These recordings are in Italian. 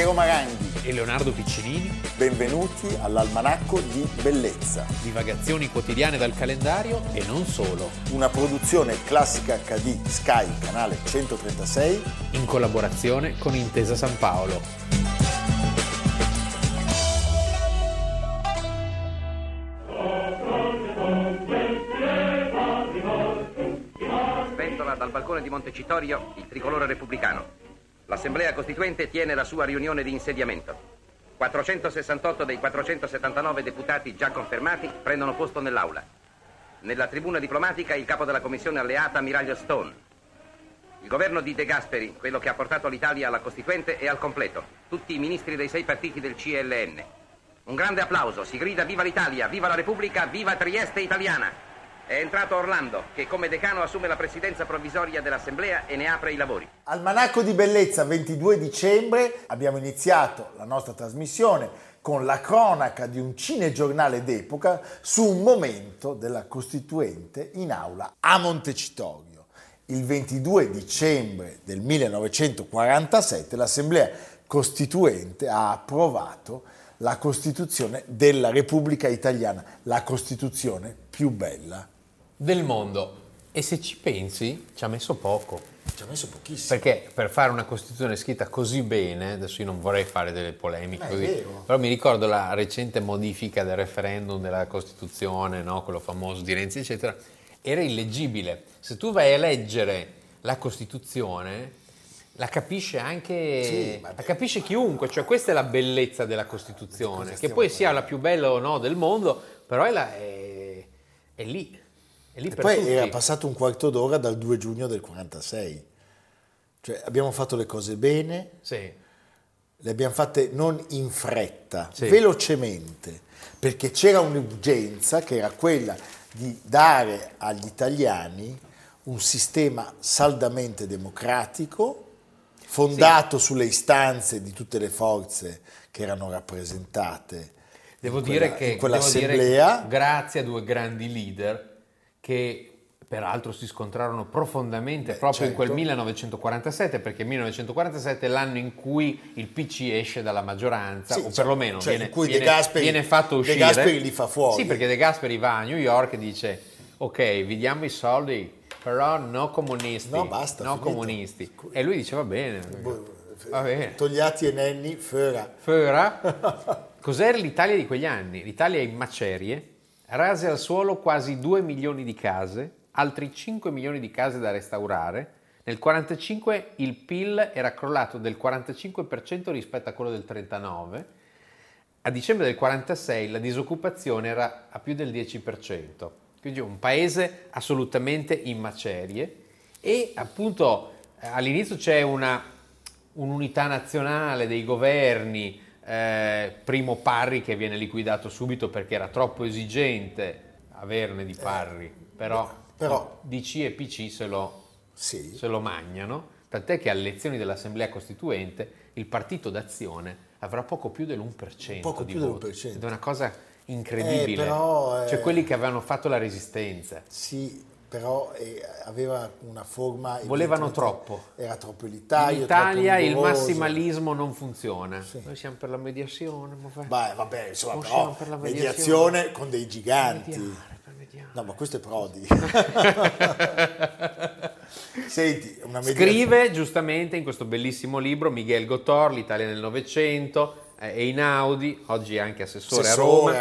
Piero Maranghi e Leonardo Piccinini. Benvenuti all'Almanacco di Bellezza. Divagazioni quotidiane dal calendario e non solo. Una produzione Classica HD Sky, canale 136, in collaborazione con Intesa San Paolo. Sventola dal balcone di Montecitorio il tricolore repubblicano. L'Assemblea Costituente tiene la sua riunione di insediamento. 468 dei 479 deputati già confermati prendono posto nell'aula. Nella tribuna diplomatica il capo della commissione alleata, ammiraglio Stone. Il governo di De Gasperi, quello che ha portato l'Italia alla Costituente, è al completo. Tutti i ministri dei 6 partiti del CLN. Un grande applauso, si grida viva l'Italia, viva la Repubblica, viva Trieste italiana. È entrato Orlando, che come decano assume la presidenza provvisoria dell'Assemblea e ne apre i lavori. Almanacco di Bellezza, 22 dicembre, abbiamo iniziato la nostra trasmissione con la cronaca di un cinegiornale d'epoca su un momento della Costituente in aula a Montecitorio. Il 22 dicembre del 1947 l'Assemblea Costituente ha approvato la Costituzione della Repubblica Italiana, la Costituzione più bella del mondo. E se ci pensi, ci ha messo poco. Ci ha messo pochissimo. Perché per fare una Costituzione scritta così bene, adesso io non vorrei fare delle polemiche così, però mi ricordo la recente modifica del referendum della Costituzione, no? Quello famoso di Renzi, eccetera, era illeggibile. Se tu vai a leggere la Costituzione, la capisce anche, sì, la capisce chiunque, cioè questa è la bellezza della Costituzione, che poi sia la più bella o no del mondo, però è lì. È lì e per poi tutti. Era passato un quarto d'ora dal 2 giugno del 46, cioè abbiamo fatto le cose bene, sì. Le abbiamo fatte non in fretta, sì. Velocemente, perché c'era un'urgenza che era quella di dare agli italiani un sistema saldamente democratico, fondato sì. Sulle istanze di tutte le forze che erano rappresentate in quell'assemblea. Grazie a due grandi leader che peraltro si scontrarono profondamente proprio certo. In quel 1947, perché 1947 è l'anno in cui il PC esce dalla maggioranza, sì, o perlomeno cioè, viene fatto uscire. De Gasperi li fa fuori. Sì, perché De Gasperi va a New York e dice ok, vi diamo i soldi, però no comunisti, no, basta, no comunisti. E lui dice va bene. Togliatti e Nenni, Föra. Cos'era l'Italia di quegli anni? L'Italia in macerie, rase al suolo quasi 2 milioni di case, altri 5 milioni di case da restaurare. Nel 45 il PIL era crollato del 45% rispetto a quello del 39%. A dicembre del 46 la disoccupazione era a più del 10%. Quindi un paese assolutamente in macerie e appunto all'inizio c'è un'unità nazionale dei governi, primo Parri che viene liquidato subito perché era troppo esigente averne di Parri, però DC e PC se lo magnano, tant'è che alle elezioni dell'Assemblea Costituente il Partito d'Azione avrà poco più dell'1% di voti. Ed è una cosa incredibile, però, cioè quelli che avevano fatto la resistenza. Sì, però aveva una forma... Volevano troppo. Era troppo elitario. In Italia il massimalismo non funziona. Sì. Noi siamo per la mediazione. Però mediazione con dei giganti. Per mediare. No, ma questo è Prodi. Senti, una mediazione. Scrive giustamente in questo bellissimo libro Miguel Gotor, l'Italia nel Novecento, Einaudi, oggi anche assessore a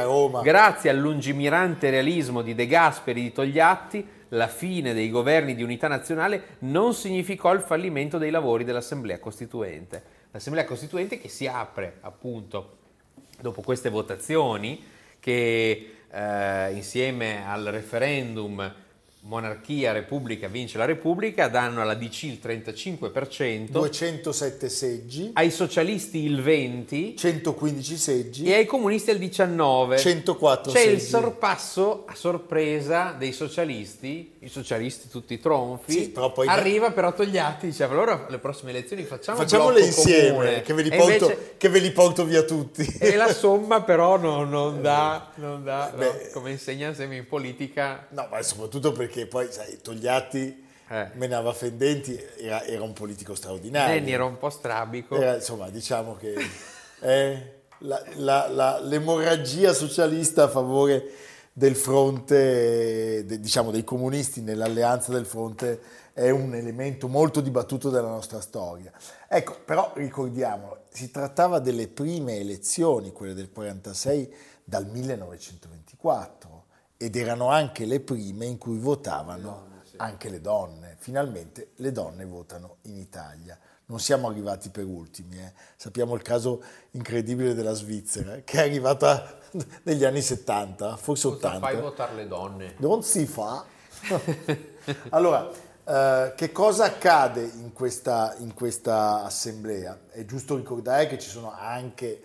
Roma. Grazie al lungimirante realismo di De Gasperi e di Togliatti, la fine dei governi di unità nazionale non significò il fallimento dei lavori dell'Assemblea Costituente. L'Assemblea Costituente che si apre appunto dopo queste votazioni che insieme al referendum monarchia, repubblica, vince la repubblica, danno alla DC il 35%, 207 seggi, ai socialisti il 20%, 115 seggi e ai comunisti il 19%, 104 seggi. C'è il sorpasso a sorpresa dei socialisti, i socialisti tutti tronfi, sì, però poi arriva però Togliatti, dice allora le prossime elezioni facciamole insieme comune, che ve li porto via tutti. E la somma però non dà, come insegna sempre in politica. No, ma soprattutto perché poi sai Togliatti menava fendenti, era un politico straordinario. Nenni era un po' strabico. Era, insomma, diciamo che l'emorragia socialista a favore del fronte, diciamo dei comunisti nell'alleanza del fronte, è un elemento molto dibattuto della nostra storia. Ecco, però ricordiamolo, si trattava delle prime elezioni, quelle del 46, dal 1924, ed erano anche le prime in cui votavano anche le donne. Finalmente le donne votano in Italia. Non siamo arrivati per ultimi, Sappiamo il caso incredibile della Svizzera, che è arrivata negli anni 70, forse 80. Fai votare le donne? Non si fa. Allora, che cosa accade in questa assemblea? È giusto ricordare che ci sono anche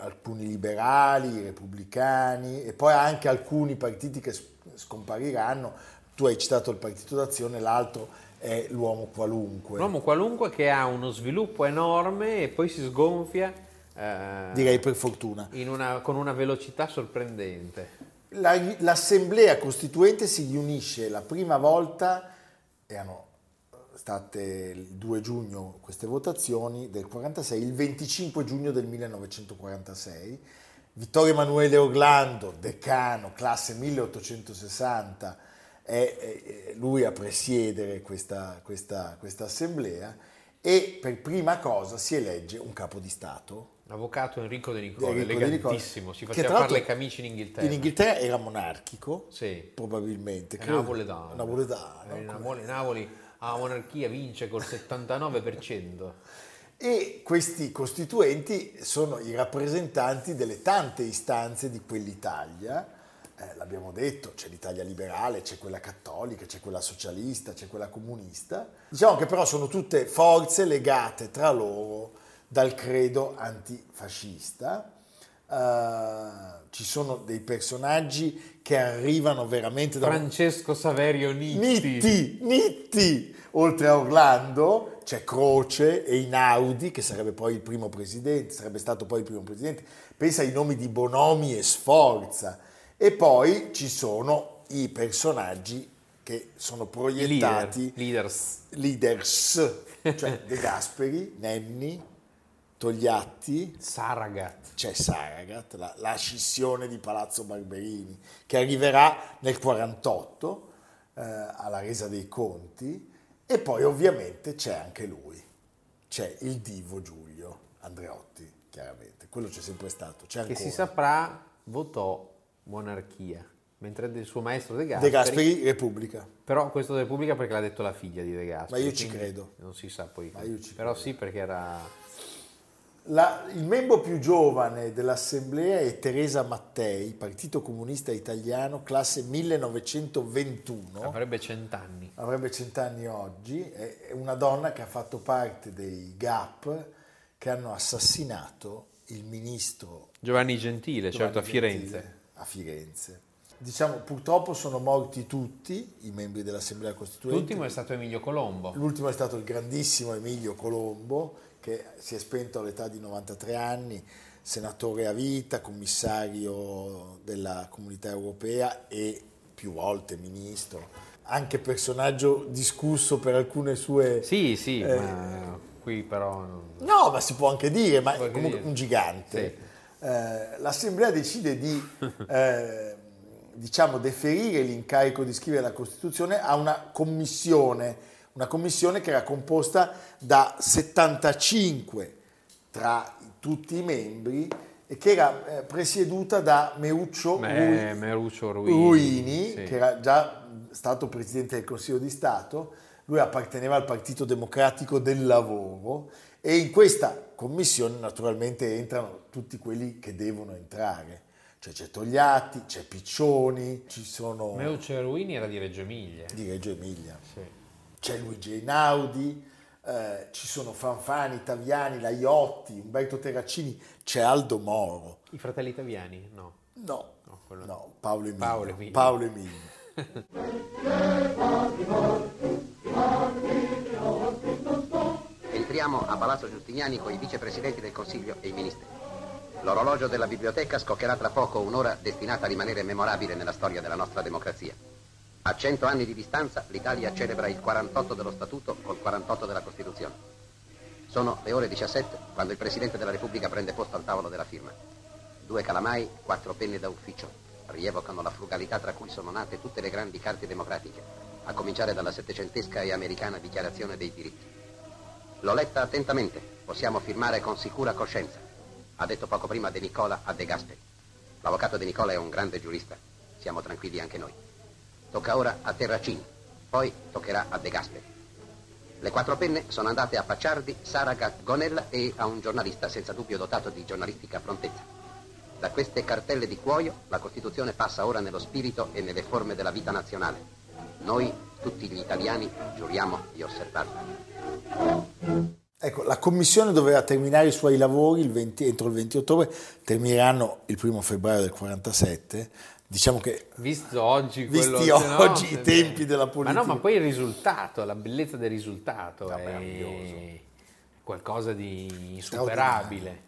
alcuni liberali, i repubblicani, e poi anche alcuni partiti che scompariranno. Tu hai citato il Partito d'Azione, l'altro è l'Uomo Qualunque. L'Uomo Qualunque che ha uno sviluppo enorme e poi si sgonfia, direi per fortuna, con una velocità sorprendente. L'Assemblea Costituente si riunisce la prima volta, erano state il 2 giugno queste votazioni del 46, il 25 giugno del 1946, Vittorio Emanuele Orlando, decano, classe 1860, è lui a presiedere questa assemblea, e per prima cosa si elegge un capo di Stato. L'avvocato Enrico De Nicola, elegantissimo, si faceva fare le camicie in Inghilterra. In Inghilterra era monarchico, sì, probabilmente. Napoli a monarchia vince col 79%. E questi costituenti sono i rappresentanti delle tante istanze di quell'Italia. L'abbiamo detto, c'è l'Italia liberale, c'è quella cattolica, c'è quella socialista, c'è quella comunista. Diciamo che però sono tutte forze legate tra loro dal credo antifascista. Ci sono dei personaggi che arrivano veramente da... Francesco Saverio Nitti! Oltre a Orlando c'è Croce e Einaudi, che sarebbe poi il primo presidente, sarebbe stato poi il primo presidente. Pensa ai nomi di Bonomi e Sforza. E poi ci sono i personaggi che sono proiettati, leaders, cioè De Gasperi, Nenni, Togliatti, Saragat. C'è Saragat, la scissione di Palazzo Barberini, che arriverà nel 48 alla resa dei conti, e poi ovviamente c'è anche lui, c'è il divo Giulio Andreotti, chiaramente, quello c'è sempre stato, c'è ancora. Che si saprà votò monarchia, mentre del suo maestro De Gasperi Repubblica. Però questo Repubblica perché l'ha detto la figlia di De Gasperi. Ma io ci credo. Non si sa poi. Però credo. Sì, perché era... Il membro più giovane dell'assemblea è Teresa Mattei, Partito Comunista Italiano, classe 1921. Avrebbe 100 anni oggi. È una donna che ha fatto parte dei GAP che hanno assassinato il ministro... Giovanni Gentile. A Firenze. Diciamo, purtroppo sono morti tutti i membri dell'Assemblea Costituente. L'ultimo è stato Emilio Colombo. L'ultimo è stato il grandissimo Emilio Colombo, che si è spento all'età di 93 anni, senatore a vita, commissario della Comunità Europea e più volte ministro. Anche personaggio discusso per alcune sue... Sì, ma qui però... No, ma si può anche dire, ma comunque dire. Un gigante. Sì. L'assemblea decide di deferire l'incarico di scrivere la Costituzione a una commissione che era composta da 75 tra tutti i membri e che era presieduta da Meuccio Ruini, sì, che era già stato presidente del Consiglio di Stato. Lui apparteneva al Partito Democratico del Lavoro, e in questa commissione naturalmente entrano tutti quelli che devono entrare, cioè c'è Togliatti, c'è Piccioni, ci sono... Meuccio Ruini era di Reggio Emilia. Sì. C'è Luigi Einaudi, ci sono Fanfani, Taviani, Laiotti, Umberto Terracini, c'è Aldo Moro. I fratelli Taviani? No, Paolo Emilio. Entriamo a Palazzo Giustiniani con i vicepresidenti del Consiglio e i ministeri. L'orologio della biblioteca scoccherà tra poco un'ora destinata a rimanere memorabile nella storia della nostra democrazia. A 100 anni di distanza l'Italia celebra il 48 dello Statuto col 48 della Costituzione. Sono le ore 17 quando il Presidente della Repubblica prende posto al tavolo della firma. 2 calamai, 4 penne da ufficio, rievocano la frugalità tra cui sono nate tutte le grandi carte democratiche, a cominciare dalla settecentesca e americana Dichiarazione dei diritti. L'ho letta attentamente, possiamo firmare con sicura coscienza, ha detto poco prima De Nicola a De Gasperi. L'avvocato De Nicola è un grande giurista, siamo tranquilli anche noi. Tocca ora a Terracini, poi toccherà a De Gasperi. Le 4 penne sono andate a Pacciardi, Saragat, Gonella e a un giornalista senza dubbio dotato di giornalistica prontezza. Da queste cartelle di cuoio la Costituzione passa ora nello spirito e nelle forme della vita nazionale. Noi, tutti gli italiani, giuriamo di osservarla. Ecco, la commissione doveva terminare i suoi lavori entro il 20 ottobre, termineranno il 1 febbraio del 47. Diciamo che visti oggi i tempi della politica. Ma poi il risultato, la bellezza del risultato è qualcosa di insuperabile.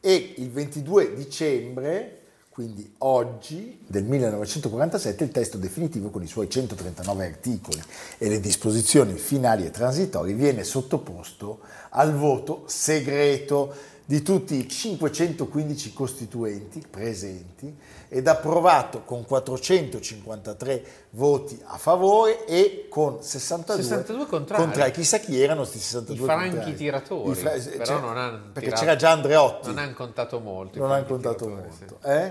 E il 22 dicembre, quindi oggi, del 1947, il testo definitivo con i suoi 139 articoli e le disposizioni finali e transitorie viene sottoposto al voto segreto di tutti i 515 costituenti presenti ed approvato con 453 voti a favore e con 62 contrari. Chissà chi erano questi 62 contrari. I franchi tiratori, però cioè, non hanno perché tirato, c'era già Andreotti. Non hanno contato molto. Sì.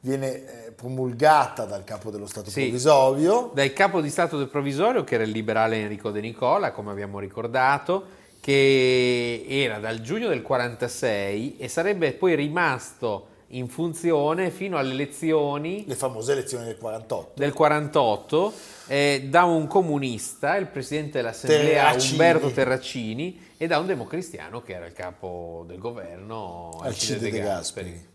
Viene promulgata dal capo dello Stato provvisorio. Dal capo di Stato del provvisorio, che era il liberale Enrico De Nicola, come abbiamo ricordato, che era dal giugno del 46 e sarebbe poi rimasto in funzione fino alle elezioni, le famose elezioni del 48. Da un comunista, il presidente dell'assemblea Terracini, Umberto Terracini, e da un democristiano che era il capo del governo, Alcide De Gasperi.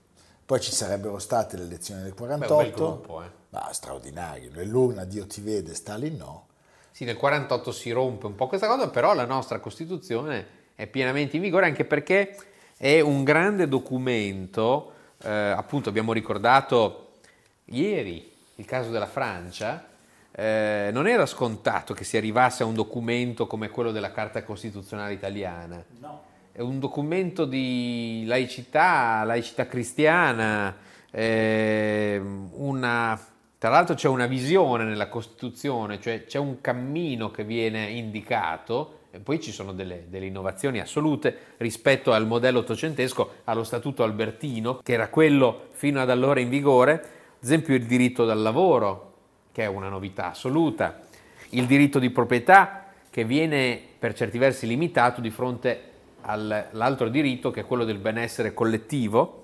Poi ci sarebbero state le elezioni del 48. Un bel gruppo, ma straordinario, nell'urna Dio ti vede, Stalin no. Sì, nel 48 si rompe un po' questa cosa, però la nostra Costituzione è pienamente in vigore, anche perché è un grande documento. Appunto, abbiamo ricordato ieri il caso della Francia. Non era scontato che si arrivasse a un documento come quello della Carta Costituzionale italiana. No. È un documento di laicità cristiana, Tra l'altro c'è una visione nella Costituzione, cioè c'è un cammino che viene indicato e poi ci sono delle innovazioni assolute rispetto al modello ottocentesco, allo Statuto Albertino, che era quello fino ad allora in vigore, ad esempio il diritto al lavoro, che è una novità assoluta, il diritto di proprietà, che viene per certi versi limitato di fronte all'altro diritto, che è quello del benessere collettivo,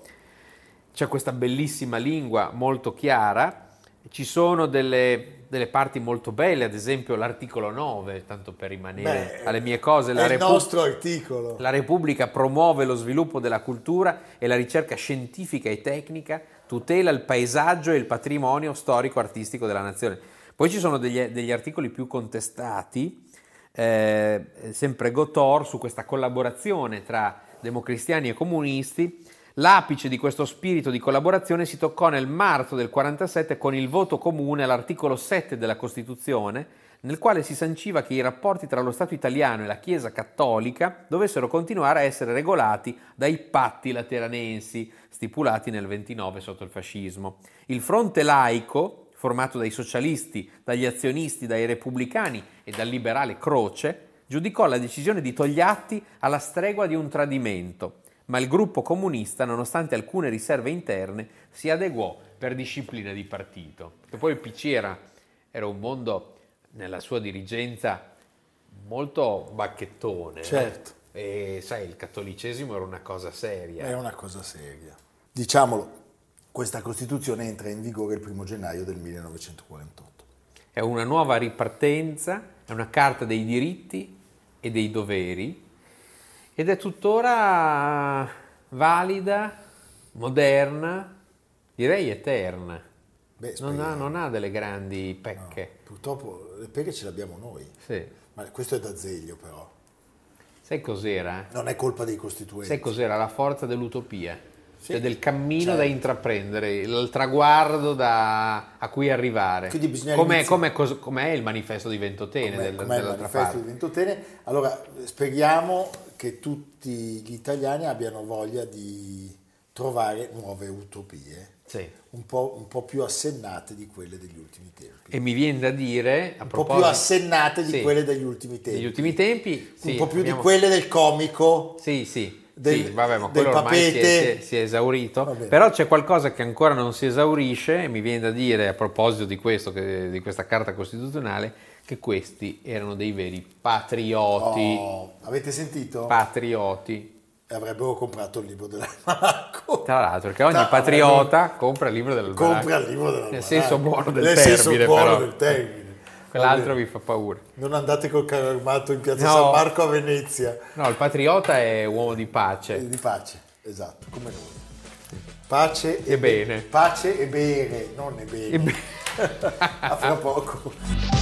c'è questa bellissima lingua molto chiara. Ci sono delle parti molto belle, ad esempio l'articolo 9, tanto per rimanere alle mie cose. Il nostro articolo. La Repubblica promuove lo sviluppo della cultura e la ricerca scientifica e tecnica, tutela il paesaggio e il patrimonio storico-artistico della nazione. Poi ci sono degli articoli più contestati, sempre Gotor, su questa collaborazione tra democristiani e comunisti. L'apice di questo spirito di collaborazione si toccò nel marzo del 47 con il voto comune all'articolo 7 della Costituzione, nel quale si sanciva che i rapporti tra lo Stato italiano e la Chiesa cattolica dovessero continuare a essere regolati dai patti lateranensi stipulati nel 29 sotto il fascismo. Il fronte laico, formato dai socialisti, dagli azionisti, dai repubblicani e dal liberale Croce, giudicò la decisione di Togliatti alla stregua di un tradimento. Ma il gruppo comunista, nonostante alcune riserve interne, si adeguò per disciplina di partito. Che poi il PC era un mondo, nella sua dirigenza, molto bacchettone. Certo. E sai, il cattolicesimo era una cosa seria. È una cosa seria. Diciamolo, questa Costituzione entra in vigore il 1 gennaio del 1948. È una nuova ripartenza, è una carta dei diritti e dei doveri, ed è tuttora valida, moderna, direi eterna. Non ha delle grandi pecche. No, purtroppo le pecche ce le abbiamo noi. Sì. Ma questo è d'Azeglio, però. Sai cos'era? Non è colpa dei costituenti. Sai cos'era? La forza dell'utopia. sì, cioè del cammino, cioè, da intraprendere, il traguardo a cui arrivare. Quindi bisogna com'è il manifesto di Ventotene? Allora speriamo che tutti gli italiani abbiano voglia di trovare nuove utopie. Sì. Un po' più assennate di quelle degli ultimi tempi. E mi viene da dire, a proposito, un po' più assennate di quelle degli ultimi tempi. Degli ultimi tempi, sì, un po' più di quelle del comico. Sì, sì. Vabbè, ma quello ormai si è esaurito. Però c'è qualcosa che ancora non si esaurisce, e mi viene da dire, a proposito di questo, di questa carta costituzionale, che questi erano dei veri patrioti. Oh, avete sentito? Patrioti. Avrebbero comprato il libro dell'almanacco. Tra l'altro, perché ogni patriota compra il libro dell'almanacco. Nel senso buono del termine. Quell'altro vi fa paura. Non andate col carro armato in piazza San Marco a Venezia. No, il patriota è uomo di pace. Di pace, esatto, come noi. Pace e bene. Pace e bere, non e bene. A fra poco.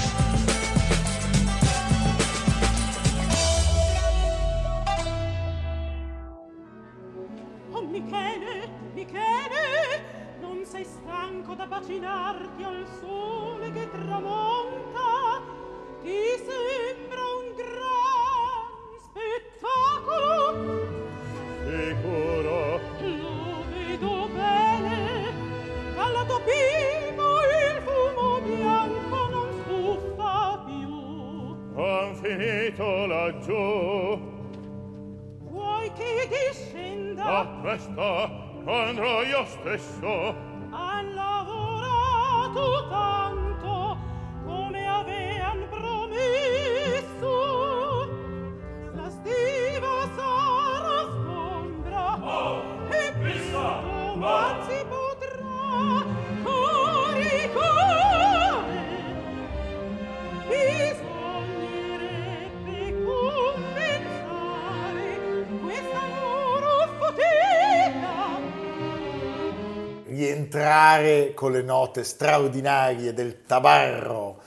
Con le note straordinarie del tabarro,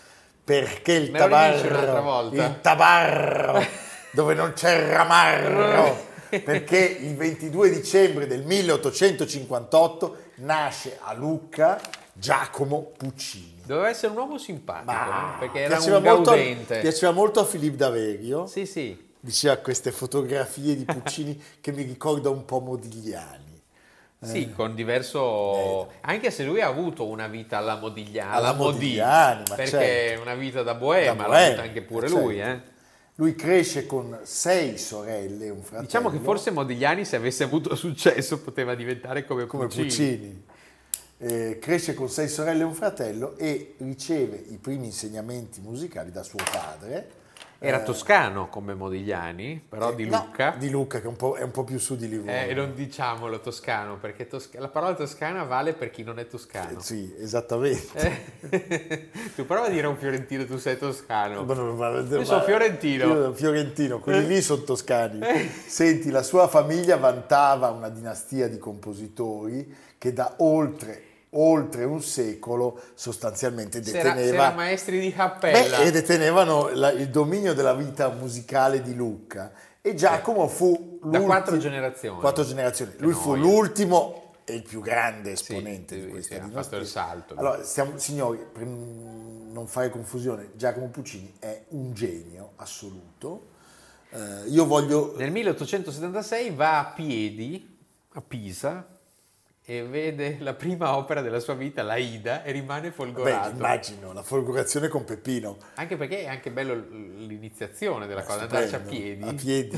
perché il tabarro dove non c'è ramarro, perché il 22 dicembre del 1858 nasce a Lucca Giacomo Puccini. Doveva essere un uomo simpatico, perché era un gaudente. Piaceva molto a Filippo Daverio. Sì, sì. Diceva queste fotografie di Puccini che mi ricorda un po' Modigliani. Sì, con diverso, anche se lui ha avuto una vita alla Modigliani, perché certo, una vita da boema l'ha avuta anche pure certo, lui. Lui cresce con 6 sorelle e un fratello. Diciamo che forse Modigliani, se avesse avuto successo, poteva diventare come Puccini. Cresce con 6 sorelle e un fratello e riceve i primi insegnamenti musicali da suo padre. Era toscano come Modigliani, però di Lucca. No, di Lucca, che è un po' più su di Livorno. E non diciamolo toscano, perché la parola toscana vale per chi non è toscano. Sì, esattamente. Tu prova a dire a un fiorentino tu sei toscano. Io sono fiorentino. Io sono fiorentino, quelli lì sono toscani. Senti, la sua famiglia vantava una dinastia di compositori che da oltre un secolo sostanzialmente deteneva maestri di cappella e detenevano il dominio della vita musicale di Lucca, e Giacomo fu da 4 generazioni. Lui fu l'ultimo e il più grande esponente di questa dinastia. Ha fatto il salto. Allora, signori, per non fare confusione, Giacomo Puccini è un genio assoluto. Nel 1876 va a piedi a Pisa e vede la prima opera della sua vita, l'Aida, e rimane folgorato. Beh, immagino, la folgorazione con Peppino. Anche perché è anche bello l'iniziazione della cosa, andarci a piedi. A piedi,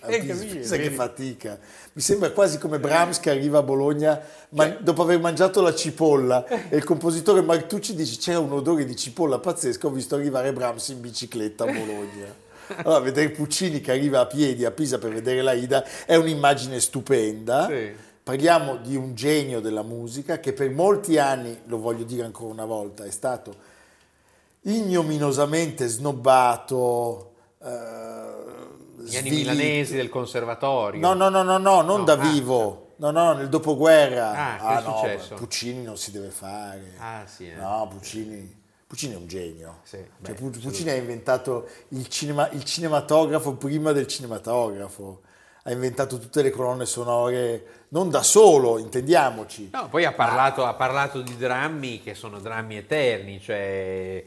pensa che fatica. Mi sembra quasi come Brahms che arriva a Bologna dopo aver mangiato la cipolla, e il compositore Martucci dice c'era un odore di cipolla pazzesco, ho visto arrivare Brahms in bicicletta a Bologna. Allora, vedere Puccini che arriva a piedi a Pisa per vedere l'Aida è un'immagine stupenda. Sì. Parliamo di un genio della musica che per molti anni, lo voglio dire ancora una volta, è stato ignominiosamente snobbato. Gli anni milanesi del conservatorio. No, non da vivo. No, nel dopoguerra. Successo? Puccini non si deve fare. No, Puccini è un genio. Sì, cioè, Puccini ha inventato il cinematografo prima del cinematografo. ha inventato tutte le colonne sonore, non da solo, intendiamoci. No, poi ha parlato di drammi che sono drammi eterni, cioè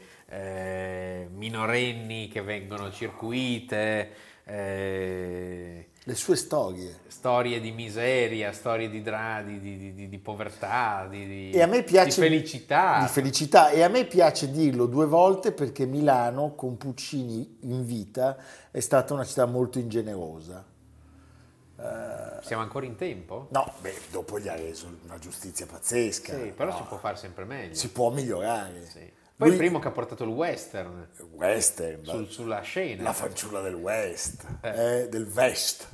minorenni che vengono circuite, le sue storie di miseria, storie di povertà, e a me piace, di felicità, e a me piace dirlo due volte perché Milano con Puccini in vita è stata una città molto ingenerosa. Siamo ancora in tempo? No, dopo gli ha reso una giustizia pazzesca. Sì, però no, si può fare sempre meglio. Si può migliorare. Sì. Poi lui, il primo che ha portato il western. Sulla scena. La fanciulla del west. Del vest.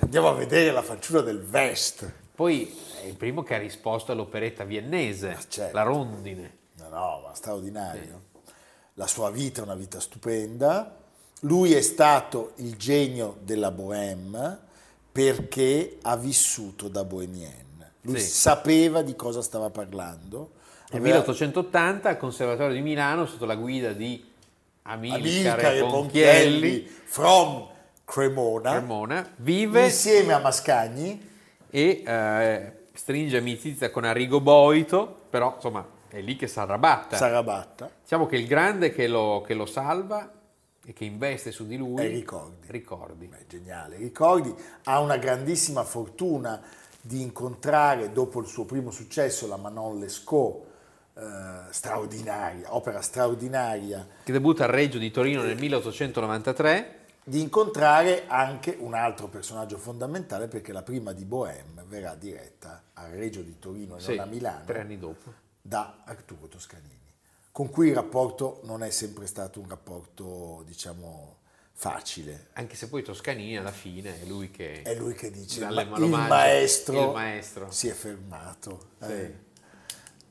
Andiamo a vedere la fanciulla del vest. Poi è il primo che ha risposto all'operetta viennese, certo. La rondine. No, ma straordinario. Sì. La sua vita è una vita stupenda. Lui è stato il genio della Bohème perché ha vissuto da bohemienne. Lui sapeva di cosa stava parlando. Nel 1880 al Conservatorio di Milano, sotto la guida di Amilcare Ponchielli from Cremona, vive insieme a Mascagni e stringe amicizia con Arrigo Boito, però insomma è lì che s'arrabatta. Diciamo che il grande che lo salva e che investe su di lui è Ricordi. Beh, geniale. Ricordi ha una grandissima fortuna di incontrare, dopo il suo primo successo, la Manon Lescaut, opera straordinaria, che debutta al Regio di Torino nel 1893, di incontrare anche un altro personaggio fondamentale, perché la prima di Bohème verrà diretta al Regio di Torino e non a Milano 3 anni dopo, da Arturo Toscanini, con cui il rapporto non è sempre stato un rapporto, diciamo, facile, anche se poi Toscanini alla fine è lui che dice il maestro si è fermato. Sì.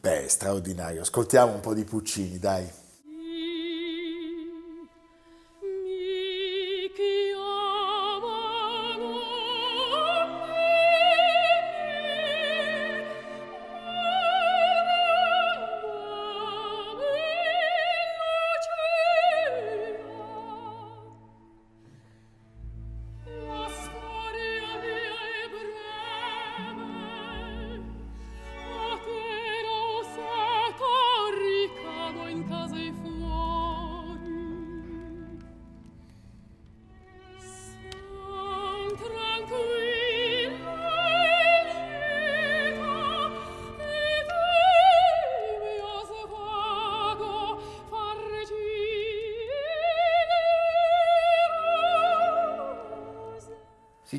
Beh, straordinario. Ascoltiamo un po' di Puccini, dai.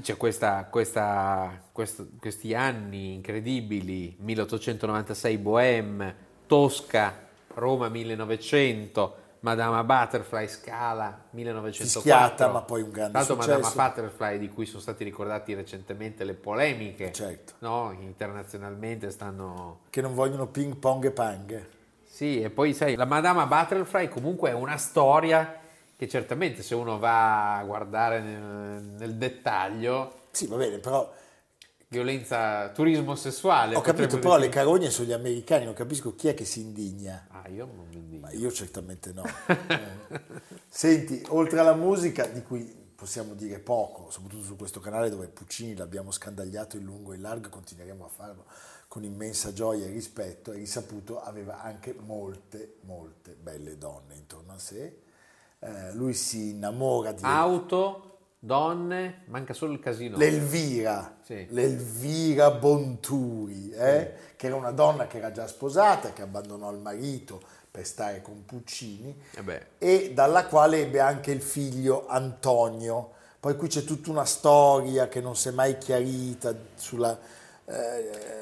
C'è questi anni incredibili, 1896 Bohème, Tosca, Roma 1900, Madame Butterfly, Scala 1904. Fischiata, ma poi un grande successo. Madame Butterfly, di cui sono stati ricordati recentemente le polemiche, certo, no? Internazionalmente stanno... Che non vogliono ping pong e pang. Sì, e poi sai, la Madame Butterfly comunque è una storia... che certamente se uno va a guardare nel dettaglio... Sì, va bene, però... Violenza, turismo sessuale... Ho capito, però le carogne sono gli americani, non capisco chi è che si indigna. Ah, io non mi indigno. Ma io certamente no. Senti, oltre alla musica, di cui possiamo dire poco, soprattutto su questo canale dove Puccini l'abbiamo scandagliato in lungo e in largo, continueremo a farlo con immensa gioia e rispetto, e risaputo aveva anche molte, molte belle donne intorno a sé. Lui si innamora di auto, donne, manca solo il casino. L'Elvira, sì. L'Elvira Bonturi, sì, che era una donna che era già sposata, che abbandonò il marito per stare con Puccini, e dalla quale ebbe anche il figlio Antonio. Poi qui c'è tutta una storia che non si è mai chiarita sulla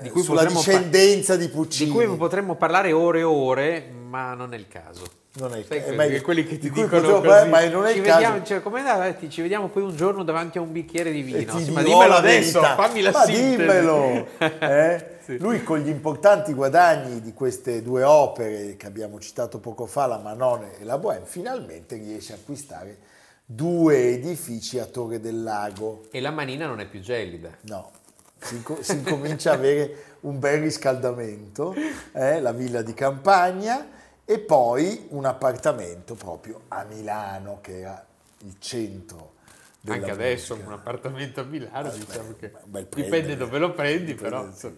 discendenza di Puccini. Di cui potremmo parlare ore e ore, ma non è il caso. Non è quelli che ti dicono così, ma non è il caso. Vediamo, cioè, come andava, ci vediamo poi un giorno davanti a un bicchiere di vino. Sì, ma dimmelo adesso, fammi la sintesi. Dimmelo. Sì. Lui, con gli importanti guadagni di queste due opere che abbiamo citato poco fa, la Manon e la Bohème, finalmente riesce a acquistare 2 edifici a Torre del Lago. E la manina non è più gelida. No. Si incomincia a avere un bel riscaldamento, la villa di campagna. E poi un appartamento proprio a Milano, che era il centro Anche adesso musica. Un appartamento a Milano, diciamo che dipende dove lo prendi, però. Sì.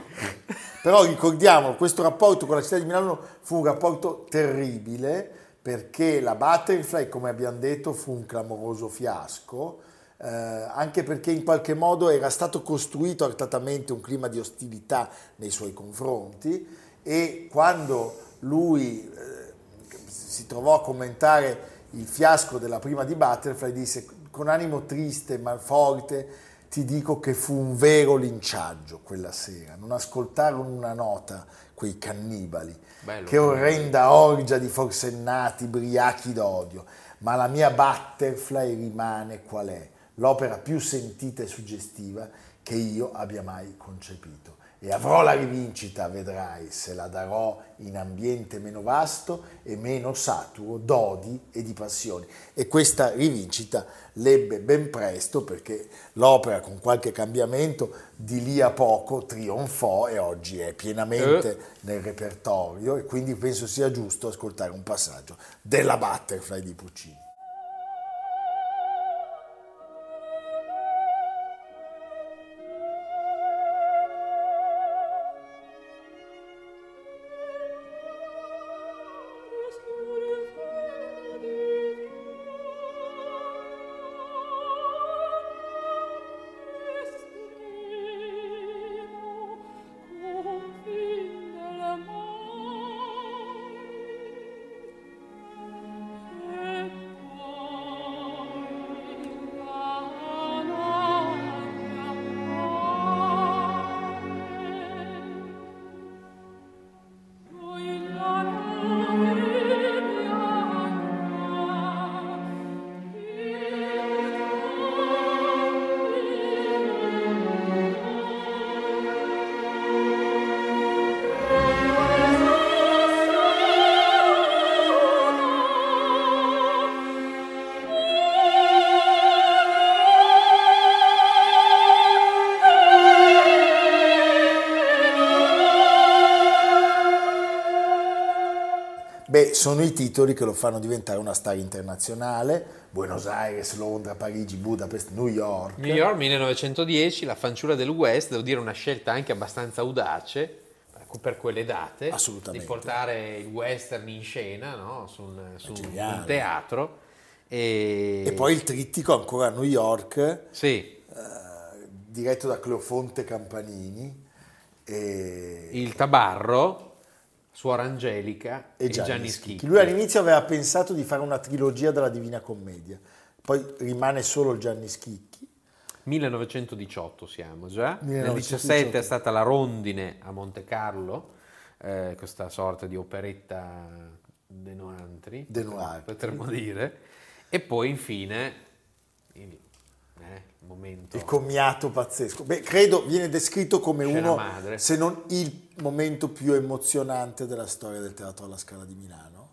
Però ricordiamo, questo rapporto con la città di Milano fu un rapporto terribile, perché la Butterfly, come abbiamo detto, fu un clamoroso fiasco, anche perché in qualche modo era stato costruito artatamente un clima di ostilità nei suoi confronti, e quando lui si trovò a commentare il fiasco della prima di Butterfly disse: con animo triste ma forte ti dico che fu un vero linciaggio quella sera, non ascoltarono una nota quei cannibali. Bello, che orrenda orgia di forsennati briachi d'odio, ma la mia Butterfly rimane qual è, l'opera più sentita e suggestiva che io abbia mai concepito, e avrò la rivincita, vedrai, se la darò in ambiente meno vasto e meno saturo d'odi e di passioni. E questa rivincita l'ebbe ben presto, perché l'opera, con qualche cambiamento, di lì a poco trionfò e oggi è pienamente nel repertorio, e quindi penso sia giusto ascoltare un passaggio della Butterfly di Puccini. Sono i titoli che lo fanno diventare una star internazionale: Buenos Aires, Londra, Parigi, Budapest, New York. New York 1910, la fanciulla del West, devo dire una scelta anche abbastanza audace per quelle date, di portare il western in scena, no? su un teatro. E poi il trittico ancora a New York, diretto da Cleofonte Campanini. Il Tabarro, Suor Angelica e Gianni Schicchi. Lui all'inizio aveva pensato di fare una trilogia della Divina Commedia, poi rimane solo il Gianni Schicchi. 1918 siamo già, 1918. Nel 17 è stata La Rondine a Monte Carlo, questa sorta di operetta de Noantri. Potremmo dire, e poi infine momento. Il commiato pazzesco. Credo viene descritto come se non il momento più emozionante della storia del teatro alla Scala di Milano,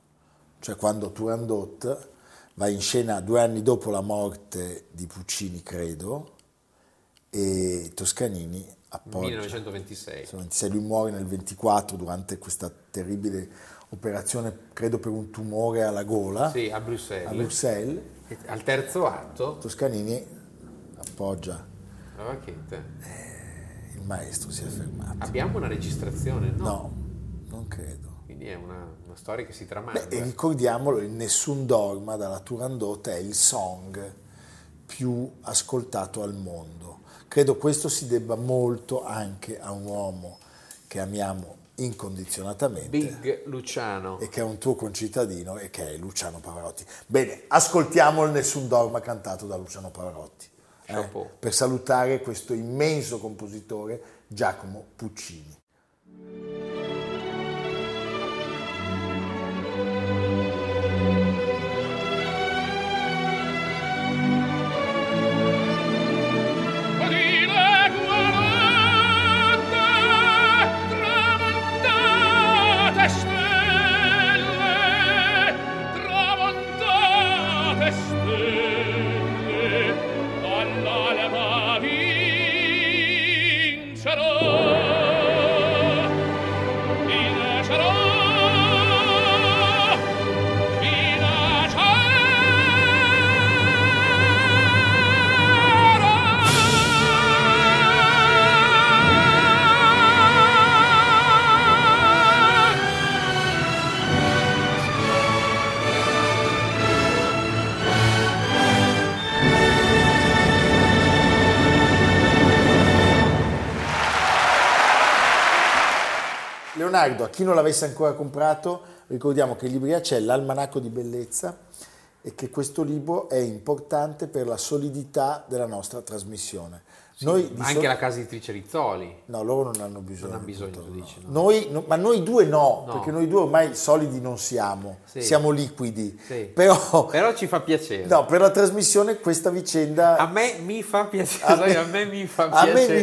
cioè quando Turandot va in scena 2 anni dopo la morte di Puccini, credo, e Toscanini appoggia. 1926. Lui muore nel 24 durante questa terribile operazione, credo per un tumore alla gola. Sì, a Bruxelles. E al terzo atto Toscanini appoggia la bacchetta. Il maestro si è fermato. Abbiamo una registrazione? No, non credo. Quindi è una storia che si tramanda. E ricordiamolo, il Nessun Dorma dalla Turandot è il song più ascoltato al mondo. Credo questo si debba molto anche a un uomo che amiamo incondizionatamente, Big Luciano, e che è un tuo concittadino, e che è Luciano Pavarotti. Bene, ascoltiamo il Nessun Dorma cantato da Luciano Pavarotti. Per salutare questo immenso compositore Giacomo Puccini. Leonardo, a chi non l'avesse ancora comprato, ricordiamo che in libreria c'è l'Almanacco di Bellezza e che questo libro è importante per la solidità della nostra trasmissione. Sì, noi anche la casa editrice Rizzoli. No, loro non hanno bisogno. Non bisogno tutto, dici, no. Noi, no, ma noi due no, perché noi due ormai solidi non siamo, sì, siamo liquidi. Sì. Però ci fa piacere. No, per la trasmissione questa vicenda... A me mi fa piacere. A me mi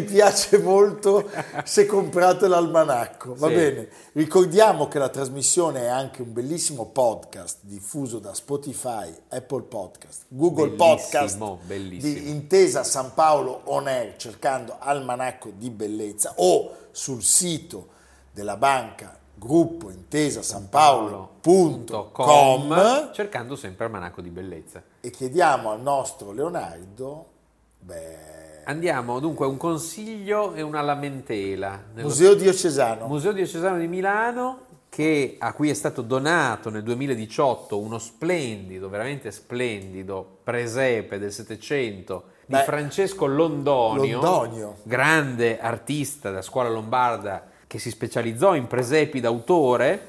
piace molto se comprate l'almanacco. Va bene, ricordiamo che la trasmissione è anche un bellissimo podcast diffuso da Spotify, Apple Podcast, Google Podcast, bellissimo, di Intesa San Paolo On Air, cercando Almanacco di Bellezza, o sul sito della banca gruppo intesa sanpaolo.com cercando sempre Almanacco di Bellezza. E chiediamo al nostro Leonardo, andiamo dunque a un consiglio e una lamentela. Museo Diocesano di Milano, che a cui è stato donato nel 2018 uno splendido, veramente splendido presepe del Settecento di Francesco Londonio, grande artista della scuola lombarda che si specializzò in presepi d'autore,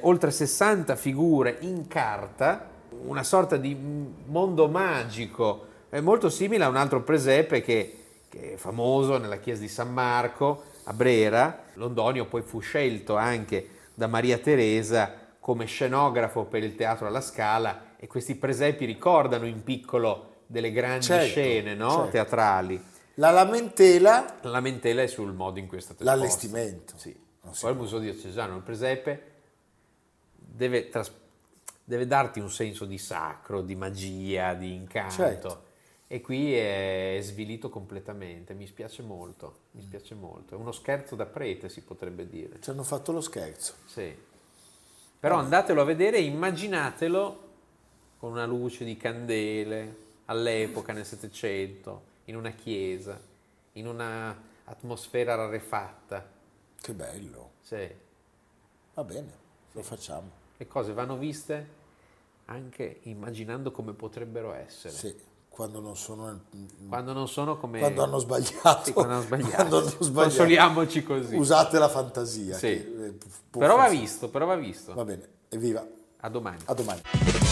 oltre 60 figure in carta, una sorta di mondo magico, molto simile a un altro presepe che è famoso nella chiesa di San Marco a Brera. Londonio poi fu scelto anche da Maria Teresa come scenografo per il teatro alla Scala, e questi presepi ricordano in piccolo delle grandi scene, no? Teatrali. La lamentela è sul modo in cui è stato esposto. L'allestimento. Sì. Poi il Museo Diocesano, il presepe deve darti un senso di sacro, di magia, di incanto. Certo. E qui è svilito completamente, mi spiace molto. È uno scherzo da prete, si potrebbe dire. Ci hanno fatto lo scherzo. Sì. Però andatelo a vedere e immaginatelo con una luce di candele, all'epoca nel Settecento, in una chiesa, in una atmosfera rarefatta. Che bello. Sì. Va bene, lo facciamo. Le cose vanno viste anche immaginando come potrebbero essere. Sì, quando non sono come... Quando hanno sbagliato. Sì, quando hanno sbagliato. Consoliamoci così. Usate la fantasia. Sì. Però va visto. Va bene, evviva. A domani.